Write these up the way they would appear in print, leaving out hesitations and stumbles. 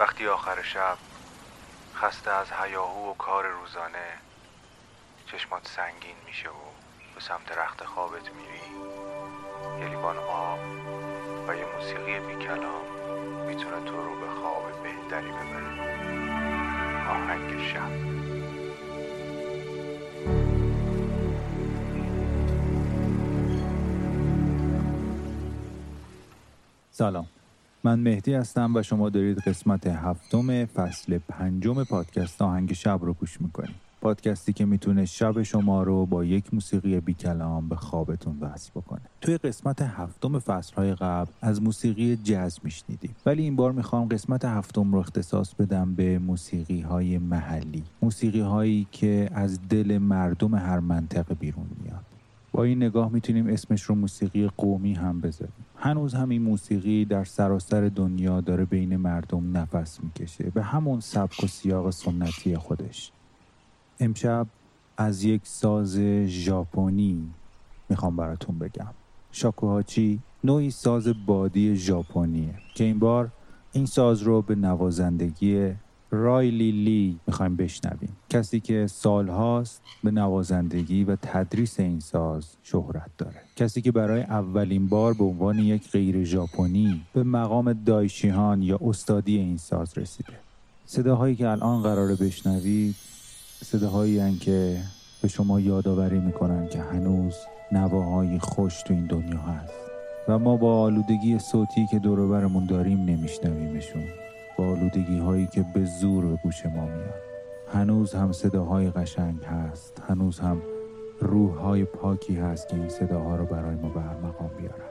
وقتی آخر شب خسته از هیاهو و کار روزانه چشمات سنگین میشه و به سمت رخت خوابت میری، یه لیوان آب و یه موسیقی بی کلام میتونه تو رو به خواب بهتری ببره. آهنگ شب. سلام، من مهدی هستم و شما دارید قسمت 7 فصل 5 پادکست آهنگ شب رو گوش میکنید. پادکستی که میتونه شب شما رو با یک موسیقی بی کلام به خوابتون وصل بکنه. توی قسمت 7 فصلهای قبل از موسیقی جاز میشنیدیم، ولی این بار میخوام قسمت 7 رو اختصاص بدم به موسیقی های محلی، موسیقی هایی که از دل مردم هر منطقه بیرون میاد. با این نگاه میتونیم اسمش رو موسیقی قومی هم بذاریم. هنوز هم این موسیقی در سراسر دنیا داره بین مردم نفس میکشه، به همون سبک و سیاق سنتی خودش. امشب از یک ساز ژاپنی میخوام براتون بگم. شاکوهاچی نوعی ساز بادی ژاپنیه که این بار این ساز رو به نوازندگی رای لیلی لی میخوایم بشنویم، کسی که سالهاست به نوازندگی و تدریس این ساز شهرت داره، کسی که برای اولین بار به عنوان یک غیر ژاپنی به مقام دایشیهان یا استادی این ساز رسیده. صداهایی که الان قراره بشنوید صداهایی هن که به شما یادآوری میکنن که هنوز نواهای خوش تو این دنیا هست و ما با آلودگی صوتی که دور و برمون داریم نمیشنویمشون، با آلودگی هایی که به زور به گوش ما میاد. هنوز هم صداهای قشنگ هست، هنوز هم روح های پاکی هست که این صداها رو برای ما به هر مقام بیارن.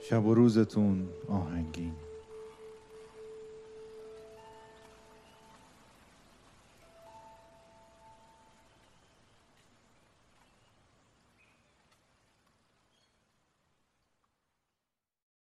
شب و روزتون آهنگین.